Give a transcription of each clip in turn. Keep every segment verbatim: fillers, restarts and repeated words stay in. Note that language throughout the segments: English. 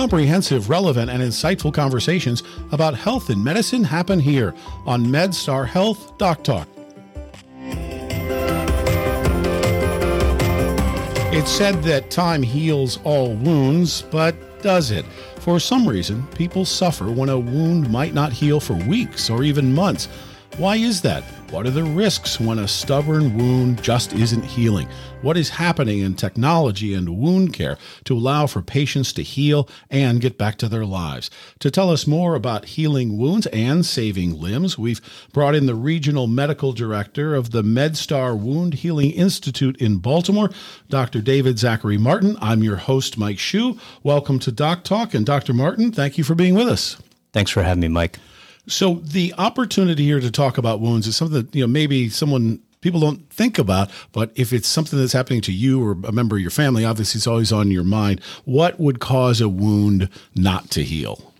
Comprehensive, relevant, and insightful conversations about health and medicine happen here on MedStar Health DocTalk. It's said that time heals all wounds, but does it? For some reason, people suffer when a wound might not heal for weeks or even months. Why is that? What are the risks when a stubborn wound just isn't healing? What is happening in technology and wound care to allow for patients to heal and get back to their lives? To tell us more about healing wounds and saving limbs, we've brought in the regional medical director of the MedStar Wound Healing Institute in Baltimore, Doctor David Zachary Martin. I'm your host, Mike Hsu. Welcome to Doc Talk. And Doctor Martin, thank you for being with us. Thanks for having me, Mike. So the opportunity here to talk about wounds is something that, you know, maybe someone people don't think about, but if it's something that's happening to you or a member of your family, obviously it's always on your mind. What would cause a wound not to heal?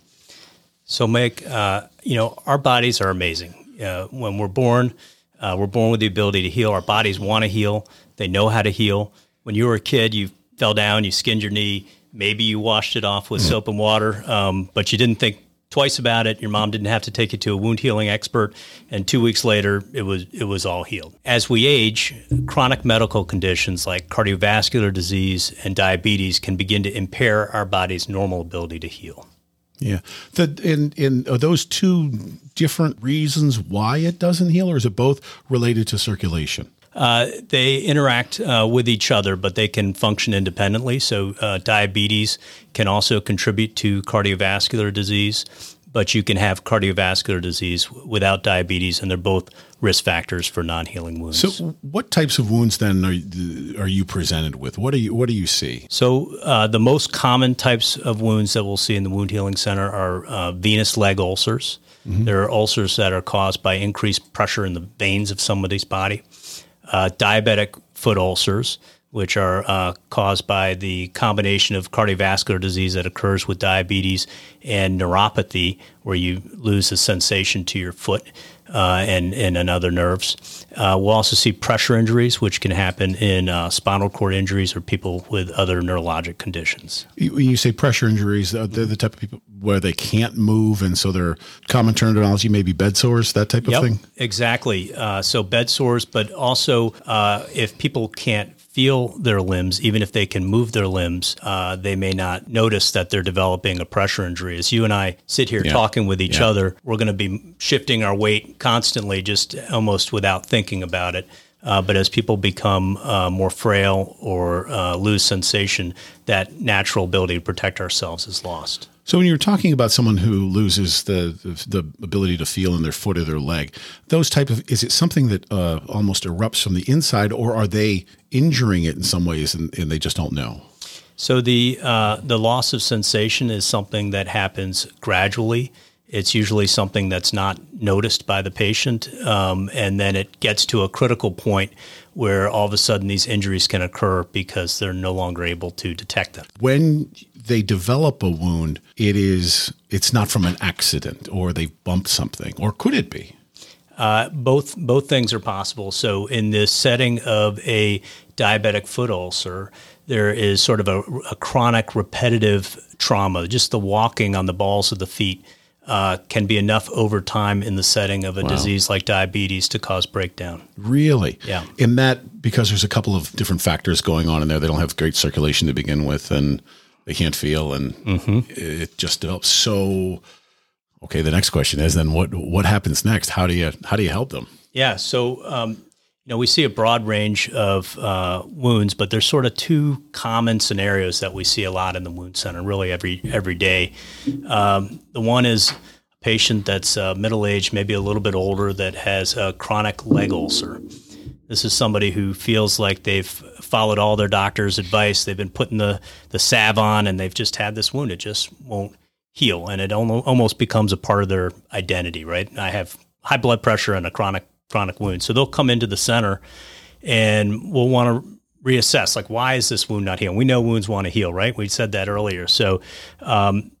So, Mike, uh, you know, our bodies are amazing. Uh, when we're born, uh, we're born with the ability to heal. Our bodies want to heal. They know how to heal. When you were a kid, you fell down, you skinned your knee. Maybe you washed it off with mm. soap and water, um, but you didn't think twice about it. Your mom didn't have to take you to a wound healing expert. And two weeks later, it was it was all healed. As we age, chronic medical conditions like cardiovascular disease and diabetes can begin to impair our body's normal ability to heal. Yeah. The, and, and are those two different reasons why it doesn't heal, or is it both related to circulation? Uh, they interact uh, with each other, but they can function independently. So uh, diabetes can also contribute to cardiovascular disease, but you can have cardiovascular disease w- without diabetes, and they're both risk factors for non-healing wounds. So what types of wounds then are, are you presented with? What do you, what do you see? So uh, the most common types of wounds that we'll see in the Wound Healing Center are uh, venous leg ulcers. Mm-hmm. There are ulcers that are caused by increased pressure in the veins of somebody's body. Uh, diabetic foot ulcers, which are uh, caused by the combination of cardiovascular disease that occurs with diabetes and neuropathy, where you lose the sensation to your foot uh, and, and and other nerves. Uh, we'll also see pressure injuries, which can happen in uh, spinal cord injuries or people with other neurologic conditions. When you say pressure injuries, they're the type of people where they can't move, and so their common terminology may be bed sores, that type of yep, thing? Exactly. Uh, so bed sores, but also uh, if people can't feel their limbs, even if they can move their limbs, uh, they may not notice that they're developing a pressure injury. As you and I sit here yeah. talking with each yeah. other, we're going to be shifting our weight constantly, just almost without thinking about it. Uh, but as people become uh, more frail or uh, lose sensation, that natural ability to protect ourselves is lost. So when you're talking about someone who loses the the ability to feel in their foot or their leg, those type of, is it something that uh, almost erupts from the inside, or are they injuring it in some ways and, and they just don't know? So the uh, the loss of sensation is something that happens gradually. It's usually something that's not noticed by the patient, um, and then it gets to a critical point where all of a sudden these injuries can occur because they're no longer able to detect them. When they develop a wound, it is it's not from an accident or they've bumped something, or could it be? Uh, both both things are possible. So in the setting of a diabetic foot ulcer, there is sort of a, a chronic repetitive trauma. Just the walking on the balls of the feet Uh, can be enough over time in the setting of a wow. disease like diabetes to cause breakdown. Really? Yeah. In that, because there's a couple of different factors going on in there. They don't have great circulation to begin with, and they can't feel, and mm-hmm. it just develops. So, okay, the next question is then what what happens next? How do you how do you help them? Yeah. So, um, you know, we see a broad range of uh, wounds, but there's sort of two common scenarios that we see a lot in the wound center, really every every day. Um, the one is a patient that's uh, middle-aged, maybe a little bit older, that has a chronic leg ulcer. This is somebody who feels like they've followed all their doctor's advice. They've been putting the, the salve on, and they've just had this wound. It just won't heal, and it almost becomes a part of their identity, right? I have high blood pressure and a chronic chronic wound. So they'll come into the center and we'll want to reassess, like, why is this wound not healing? We know wounds want to heal, right? We said that earlier. So um,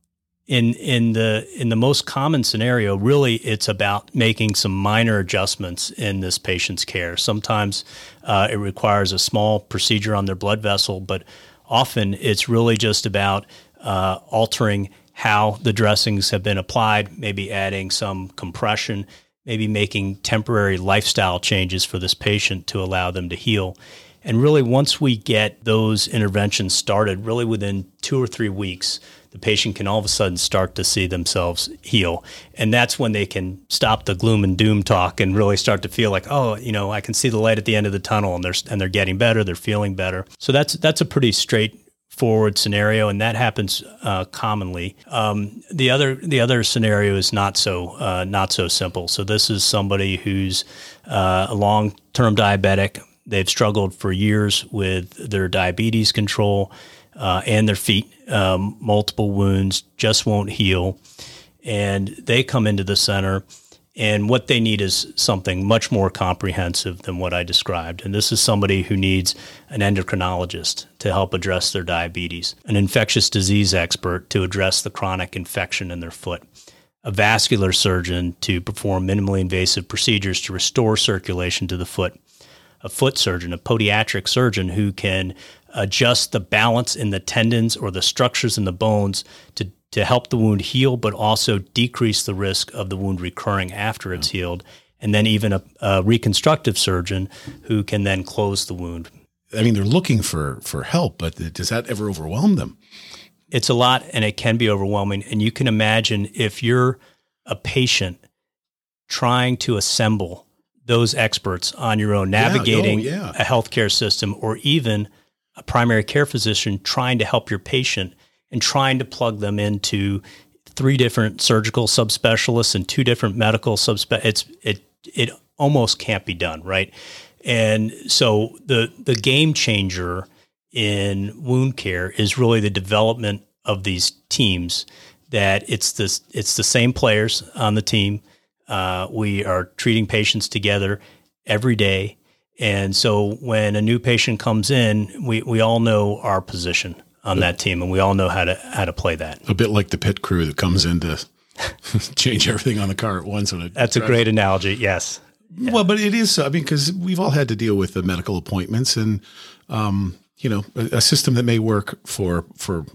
in in the in the most common scenario, really, it's about making some minor adjustments in this patient's care. Sometimes uh, it requires a small procedure on their blood vessel, but often it's really just about uh, altering how the dressings have been applied, maybe adding some compression, maybe making temporary lifestyle changes for this patient to allow them to heal. And really, once we get those interventions started, really within two or three weeks, the patient can all of a sudden start to see themselves heal. And that's when they can stop the gloom and doom talk and really start to feel like, oh, you know, I can see the light at the end of the tunnel, and they're, and they're getting better, they're feeling better. So that's that's a pretty straightforward scenario, and that happens uh, commonly. Um, the other the other scenario is not so uh, not so simple. So this is somebody who's uh, a long-term diabetic. They've struggled for years with their diabetes control uh, and their feet, um, multiple wounds, just won't heal. And they come into the center, and what they need is something much more comprehensive than what I described. And this is somebody who needs an endocrinologist to help address their diabetes, an infectious disease expert to address the chronic infection in their foot, a vascular surgeon to perform minimally invasive procedures to restore circulation to the foot, a foot surgeon, a podiatric surgeon who can adjust the balance in the tendons or the structures in the bones to, to help the wound heal, but also decrease the risk of the wound recurring after it's healed. And then even a, a reconstructive surgeon who can then close the wound. I mean, they're looking for, for help, but does that ever overwhelm them? It's a lot, and it can be overwhelming. And you can imagine if you're a patient trying to assemble those experts on your own, navigating yeah, oh, yeah. a healthcare system, or even a primary care physician trying to help your patient and trying to plug them into three different surgical subspecialists and two different medical subspecialists. It's, it, it almost can't be done, right? And so the, the game changer in wound care is really the development of these teams, that it's this, it's the same players on the team. Uh, we are treating patients together every day. And so when a new patient comes in, we, we all know our position on that team, and we all know how to how to play that. A bit like the pit crew that comes in to change everything on the car at once. When it That's drives. A great analogy, yes. Yeah. Well, but it is, I mean, because we've all had to deal with the medical appointments and, um, you know, a, a system that may work for for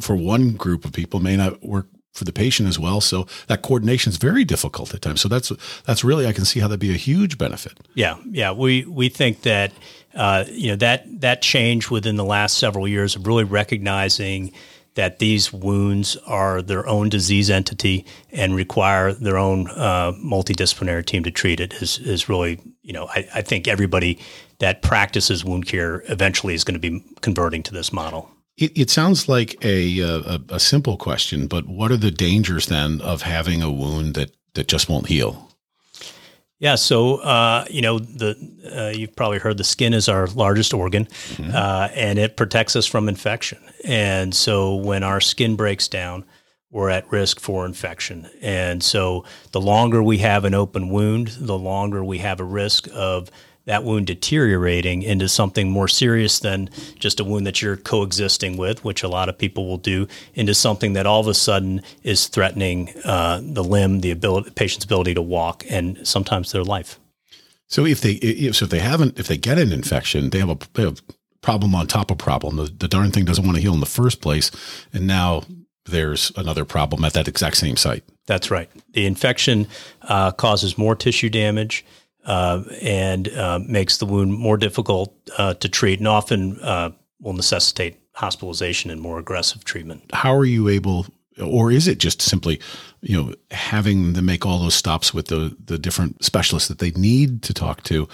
for one group of people may not work for the patient as well. So that coordination is very difficult at times. So that's, that's really, I can see how that'd be a huge benefit. Yeah. Yeah. We, we think that, uh, you know, that, that change within the last several years of really recognizing that these wounds are their own disease entity and require their own uh, multidisciplinary team to treat it is, is really, you know, I, I think everybody that practices wound care eventually is going to be converting to this model. It, it sounds like a, a a simple question, but what are the dangers then of having a wound that, that just won't heal? Yeah, so uh, you know the uh, you've probably heard the skin is our largest organ, mm-hmm. uh, and it protects us from infection. And so when our skin breaks down, we're at risk for infection. And so the longer we have an open wound, the longer we have a risk of that wound deteriorating into something more serious than just a wound that you're coexisting with, which a lot of people will do, into something that all of a sudden is threatening uh, the limb, the ability, patient's ability to walk, and sometimes their life. So if they, if, so if they haven't, if they get an infection, they have a, they have problem on top of problem. The, the darn thing doesn't want to heal in the first place, and now there's another problem at that exact same site. That's right. The infection uh, causes more tissue damage. Uh, and uh, makes the wound more difficult uh, to treat, and often uh, will necessitate hospitalization and more aggressive treatment. How are you able, or is it just simply, you know, having them make all those stops with the the different specialists that they need to talk to,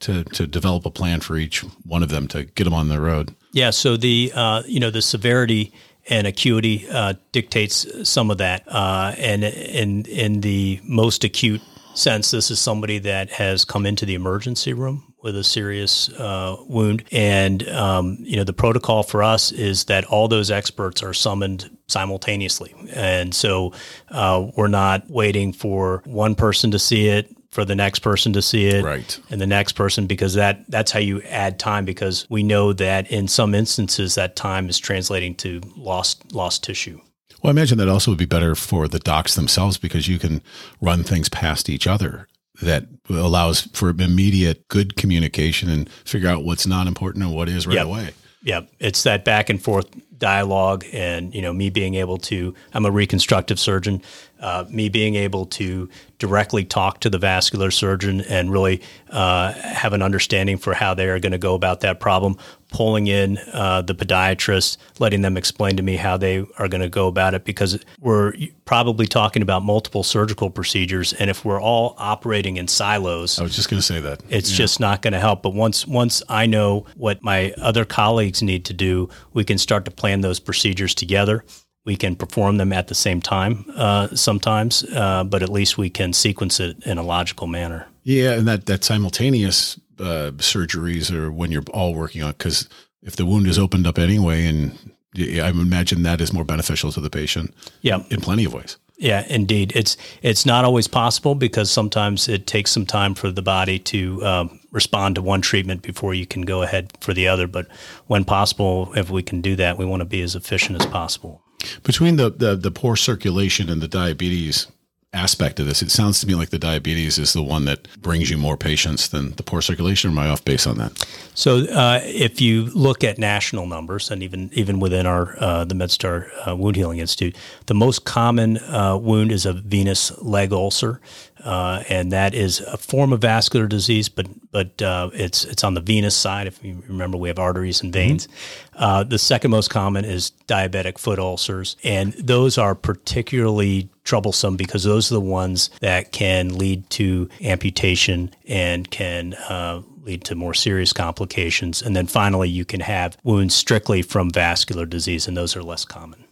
to to develop a plan for each one of them to get them on the road? Yeah. So the uh, you know the severity and acuity uh, dictates some of that, uh, and in in the most acute sense, this is somebody that has come into the emergency room with a serious uh, wound. And, um, you know, the protocol for us is that all those experts are summoned simultaneously. And so uh, we're not waiting for one person to see it, for the next person to see it, right. and the next person, because that that's how you add time, because we know that in some instances that time is translating to lost lost tissue. Well, I imagine that also would be better for the docs themselves, because you can run things past each other that allows for immediate good communication and figure out what's not important and what is right yep. away. Yeah. It's that back and forth dialogue and, you know, me being able to, I'm a reconstructive surgeon, uh, me being able to directly talk to the vascular surgeon and really uh, have an understanding for how they are going to go about that problem, pulling in uh, the podiatrist, letting them explain to me how they are going to go about it, because we're probably talking about multiple surgical procedures. And if we're all operating in silos, I was just going to say that it's yeah. just not going to help. But once, once I know what my other colleagues need to do, we can start to plan those procedures together. We can perform them at the same time uh, sometimes, uh, but at least we can sequence it in a logical manner. Yeah, and that, that simultaneous uh, surgeries are when you're all working on, because if the wound is opened up anyway, and I imagine that is more beneficial to the patient yeah. in plenty of ways. Yeah, indeed. It's it's not always possible because sometimes it takes some time for the body to um, respond to one treatment before you can go ahead for the other. But when possible, if we can do that, we want to be as efficient as possible. Between the, the, the poor circulation and the diabetes aspect of this, it sounds to me like the diabetes is the one that brings you more patients than the poor circulation. Or am I off base on that? So uh, if you look at national numbers, and even even within our uh, the MedStar uh, Wound Healing Institute, the most common uh, wound is a venous leg ulcer, uh, and that is a form of vascular disease, but but uh, it's it's on the venous side. If you remember, we have arteries and veins. Mm-hmm. Uh, the second most common is diabetic foot ulcers, and those are particularly troublesome because those are the ones that can lead to amputation and can uh, lead to more serious complications. And then finally, you can have wounds strictly from vascular disease, and those are less common.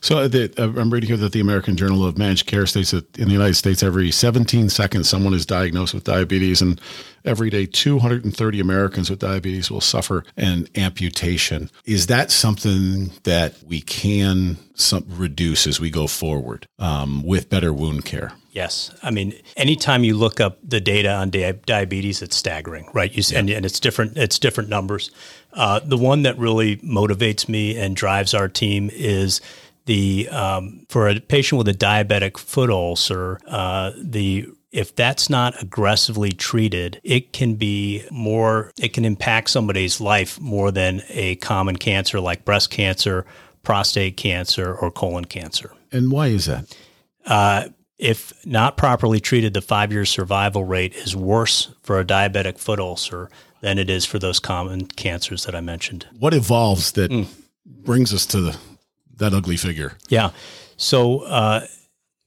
So the, I'm reading here that the American Journal of Managed Care states that in the United States, every seventeen seconds, someone is diagnosed with diabetes, and every day, two hundred thirty Americans with diabetes will suffer an amputation. Is that something that we can some, reduce as we go forward um, with better wound care? Yes. I mean, anytime you look up the data on di- diabetes, it's staggering, right? You, yeah. and, and it's different, it's different numbers. Uh, the one that really motivates me and drives our team is the, um, for a patient with a diabetic foot ulcer, uh, the if that's not aggressively treated, it can be more, it can impact somebody's life more than a common cancer like breast cancer, prostate cancer, or colon cancer. And why is that? Uh, If not properly treated, the five-year survival rate is worse for a diabetic foot ulcer than it is for those common cancers that I mentioned. What evolves that mm. brings us to the, that ugly figure? Yeah. So uh,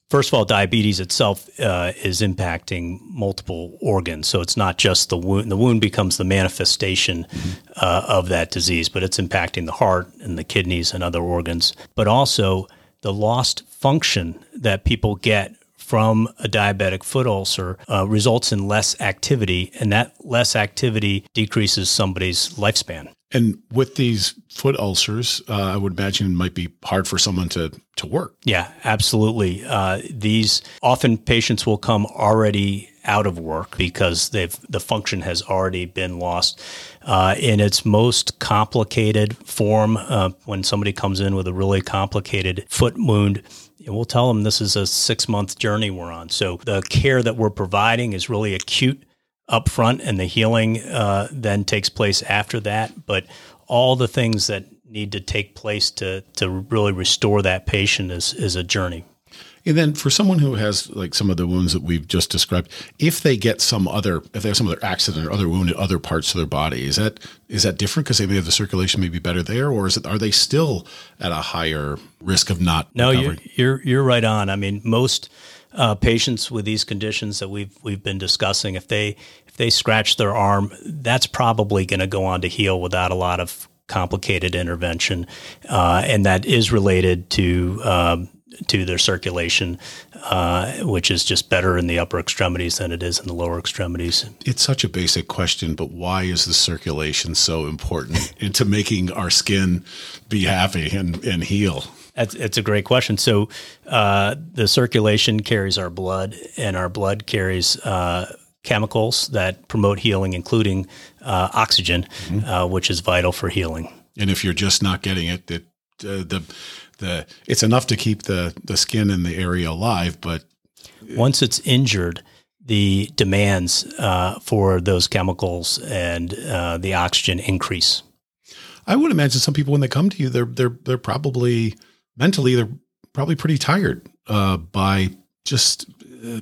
first of all, diabetes itself uh, is impacting multiple organs. So it's not just the wound. The wound becomes the manifestation mm-hmm. uh, of that disease, but it's impacting the heart and the kidneys and other organs, but also the lost function that people get from a diabetic foot ulcer uh, results in less activity, and that less activity decreases somebody's lifespan. And with these foot ulcers, uh, I would imagine it might be hard for someone to, to work. Yeah, absolutely. Uh, these often patients will come already out of work because they've the function has already been lost. Uh, in its most complicated form, uh, when somebody comes in with a really complicated foot wound, and we'll tell them this is a six-month journey we're on. So the care that we're providing is really acute up front, and the healing uh, then takes place after that. But all the things that need to take place to to really restore that patient is is a journey. And then for someone who has like some of the wounds that we've just described, if they get some other, if they have some other accident or other wound in other parts of their body, is that is that different because they may have the circulation maybe better there, or is it are they still at a higher risk of not? No, recovering? you're you're you're right on. I mean, most uh, patients with these conditions that we've we've been discussing, if they if they scratch their arm, that's probably going to go on to heal without a lot of complicated intervention, uh, and that is related to. Um, to their circulation, uh, which is just better in the upper extremities than it is in the lower extremities. It's such a basic question, but why is the circulation so important into making our skin be happy and, and heal? That's, that's a great question. So uh, the circulation carries our blood, and our blood carries uh, chemicals that promote healing, including uh, oxygen, mm-hmm. uh, which is vital for healing. And if you're just not getting it, it uh, the... The, it's enough to keep the, the skin in the area alive, but once it's injured, the demands uh, for those chemicals and uh, the oxygen increase. I would imagine some people, when they come to you, they're they're they're probably mentally they're probably pretty tired uh, by just uh,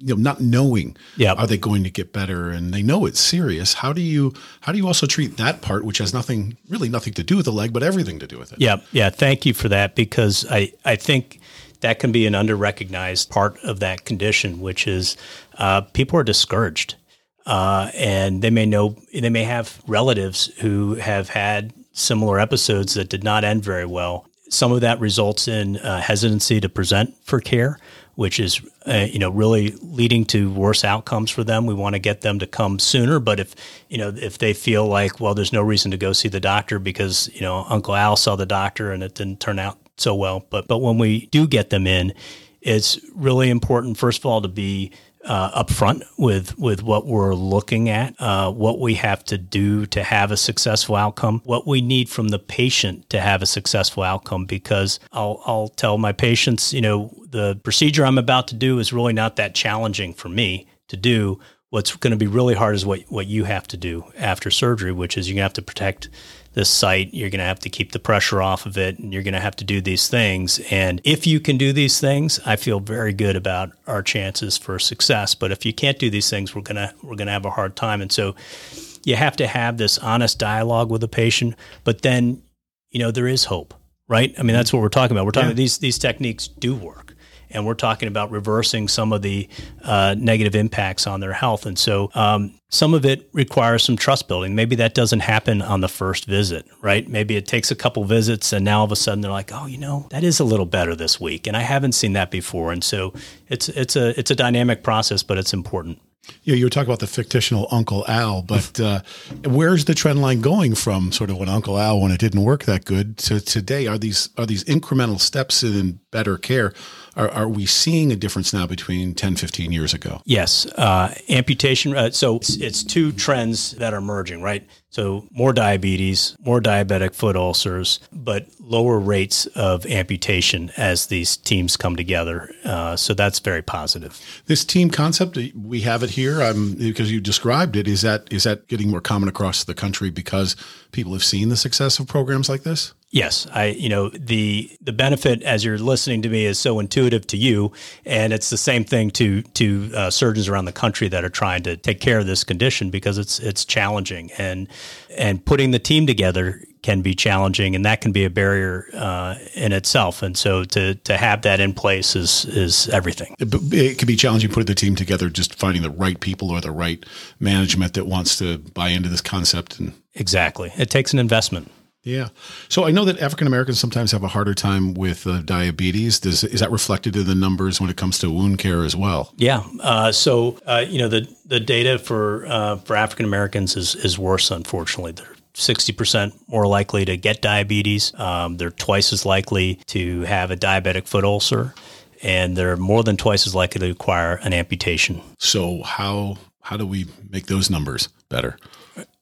you know not knowing yep. are they going to get better, and they know it's serious. How do you how do you also treat that part, which has nothing really nothing to do with the leg, but everything to do with it? Yeah, yeah. Thank you for that, because I I think that can be an under-recognized part of that condition, which is uh, people are discouraged. Uh, and they may know, they may have relatives who have had similar episodes that did not end very well. Some of that results in uh, hesitancy to present for care, which is, uh, you know, really leading to worse outcomes for them. We want to get them to come sooner, but if, you know, if they feel like, well, there's no reason to go see the doctor because, you know, Uncle Al saw the doctor and it didn't turn out so well. But, but when we do get them in, it's really important, first of all, to be Uh, upfront with with what we're looking at, uh, what we have to do to have a successful outcome, what we need from the patient to have a successful outcome. Because I'll I'll tell my patients, you know, the procedure I'm about to do is really not that challenging for me to do. What's going to be really hard is what what you have to do after surgery, which is you're going to have to protect this site, you're going to have to keep the pressure off of it, and you're going to have to do these things. And if you can do these things, I feel very good about our chances for success. But if you can't do these things, we're going to, we're going to have a hard time. And so you have to have this honest dialogue with the patient, but then, you know, there is hope, right? I mean, that's what we're talking about. We're talking yeah. about these, these techniques do work. And we're talking about reversing some of the uh, negative impacts on their health. And so um, some of it requires some trust building. Maybe that doesn't happen on the first visit, right? Maybe it takes a couple visits and now all of a sudden they're like, oh, you know, that is a little better this week. And I haven't seen that before. And so it's it's a it's a dynamic process, but it's important. You know, you were talking about the fictional Uncle Al, but uh, where's the trend line going from sort of when Uncle Al, when it didn't work that good, to today? Are these are these incremental steps in better care? Are, are we seeing a difference now between ten, fifteen years ago? Yes. Uh, amputation. Uh, so it's, it's two trends that are merging, right? So more diabetes, more diabetic foot ulcers, but lower rates of amputation as these teams come together. Uh, so that's very positive. This team concept, we have it here um, because you described it. Is that is that getting more common across the country because people have seen the success of programs like this? Yes. I, you know, the, the benefit as you're listening to me is so intuitive to you. And it's the same thing to, to uh, surgeons around the country that are trying to take care of this condition, because it's, it's challenging, and, and putting the team together can be challenging, and that can be a barrier uh, in itself. And so to, to have that in place is, is everything. It, it can be challenging putting the team together, just finding the right people or the right management that wants to buy into this concept. And exactly. It takes an investment. Yeah. So I know that African-Americans sometimes have a harder time with uh, diabetes. Does, is that reflected in the numbers when it comes to wound care as well? Yeah. Uh, so, uh, you know, the, the data for uh, for African-Americans is, is worse, unfortunately. They're sixty percent more likely to get diabetes. Um, they're twice as likely to have a diabetic foot ulcer, and they're more than twice as likely to require an amputation. So how how do we make those numbers better?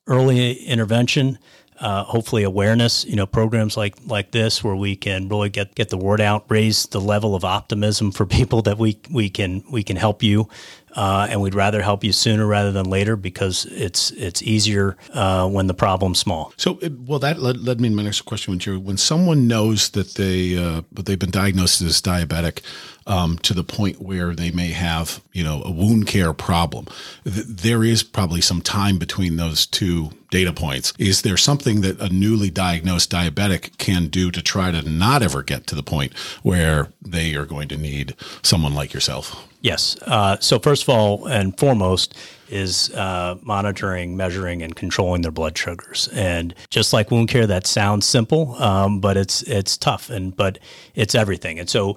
Early intervention. Uh, hopefully awareness, you know, programs like, like this, where we can really get, get the word out, raise the level of optimism for people that we, we can, we can help you. Uh, and we'd rather help you sooner rather than later, because it's, it's easier, uh, when the problem's small. So, well, that led, led me to my next question, which is, when someone knows that they, uh, but they've been diagnosed as diabetic, um, to the point where they may have, you know, a wound care problem, th- there is probably some time between those two data points. Is there something that a newly diagnosed diabetic can do to try to not ever get to the point where they are going to need someone like yourself? Yes. Uh, so first of all and foremost is uh, monitoring, measuring, and controlling their blood sugars. And just like wound care, that sounds simple, um, but it's it's tough, and but it's everything. And so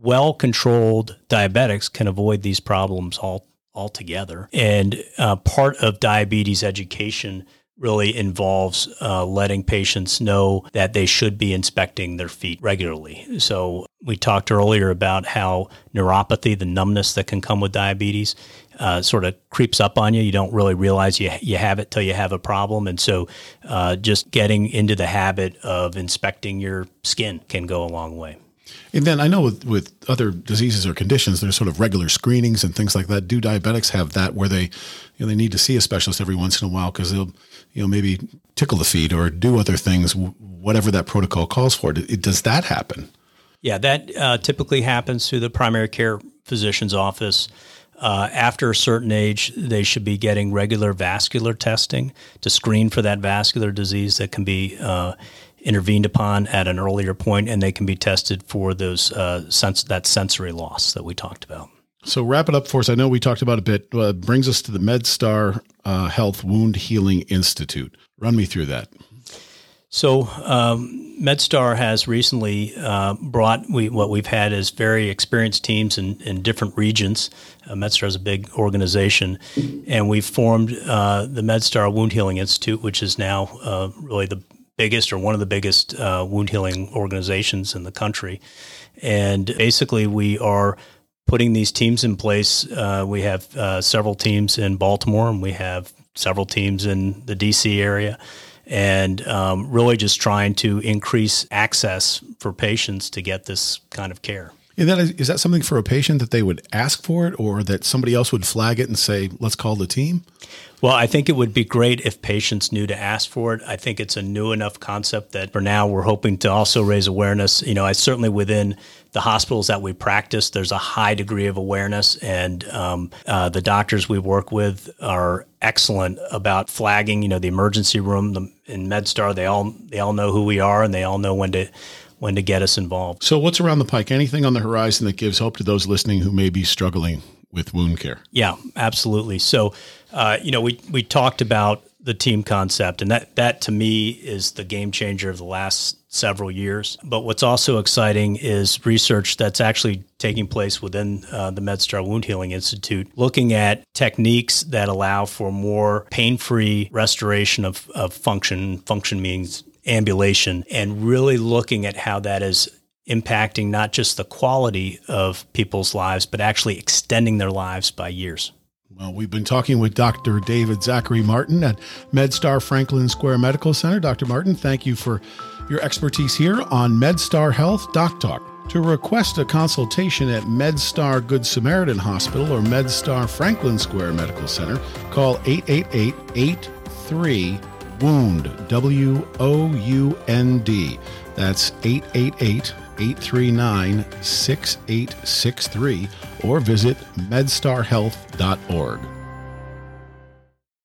well-controlled diabetics can avoid these problems all altogether. And uh, part of diabetes education really involves uh, letting patients know that they should be inspecting their feet regularly. So we talked earlier about how neuropathy, the numbness that can come with diabetes, uh, sort of creeps up on you. You don't really realize you you have it till you have a problem. And so uh, just getting into the habit of inspecting your skin can go a long way. And then I know with, with other diseases or conditions, there's sort of regular screenings and things like that. Do diabetics have that where they, you know, they need to see a specialist every once in a while because they'll, you know, maybe tickle the feet or do other things, whatever that protocol calls for? It, does that happen? Yeah, that uh, typically happens through the primary care physician's office. Uh, after a certain age, they should be getting regular vascular testing to screen for that vascular disease that can be uh, intervened upon at an earlier point, and they can be tested for those uh, sense that sensory loss that we talked about. So wrap it up for us. I know we talked about a bit. Uh, brings us to the MedStar uh, Health Wound Healing Institute. Run me through that. So um, MedStar has recently uh, brought we, what we've had is very experienced teams in, in different regions. Uh, MedStar is a big organization, and we've formed uh, the MedStar Wound Healing Institute, which is now uh, really the biggest or one of the biggest uh, wound healing organizations in the country. And basically, we are putting these teams in place. Uh, we have uh, several teams in Baltimore, and we have several teams in the D C area. And um, really just trying to increase access for patients to get this kind of care. And that is, is that something for a patient that they would ask for it, or that somebody else would flag it and say, let's call the team? Well, I think it would be great if patients knew to ask for it. I think it's a new enough concept that for now we're hoping to also raise awareness. You know, I certainly within the hospitals that we practice, there's a high degree of awareness, and um, uh, the doctors we work with are excellent about flagging, you know, the emergency room, the, in MedStar, they all, they all know who we are, and they all know when to when to get us involved. So what's around the pike? Anything on the horizon that gives hope to those listening who may be struggling with wound care? Yeah, absolutely. So, uh, you know, we, we talked about the team concept, and that, that to me is the game changer of the last several years. But what's also exciting is research that's actually taking place within uh, the MedStar Wound Healing Institute, looking at techniques that allow for more pain-free restoration of, of function. Function means ambulation, and really looking at how that is impacting not just the quality of people's lives, but actually extending their lives by years. Well, we've been talking with Doctor David Zachary Martin at MedStar Franklin Square Medical Center. Doctor Martin, thank you for your expertise here on MedStar Health DocTalk. To request a consultation at MedStar Good Samaritan Hospital or MedStar Franklin Square Medical Center, call eight eight eight, eight three, W O U N D, W O U N D. That's eight eight eight, eight three nine, six eight six three, or visit MedStar Health dot org.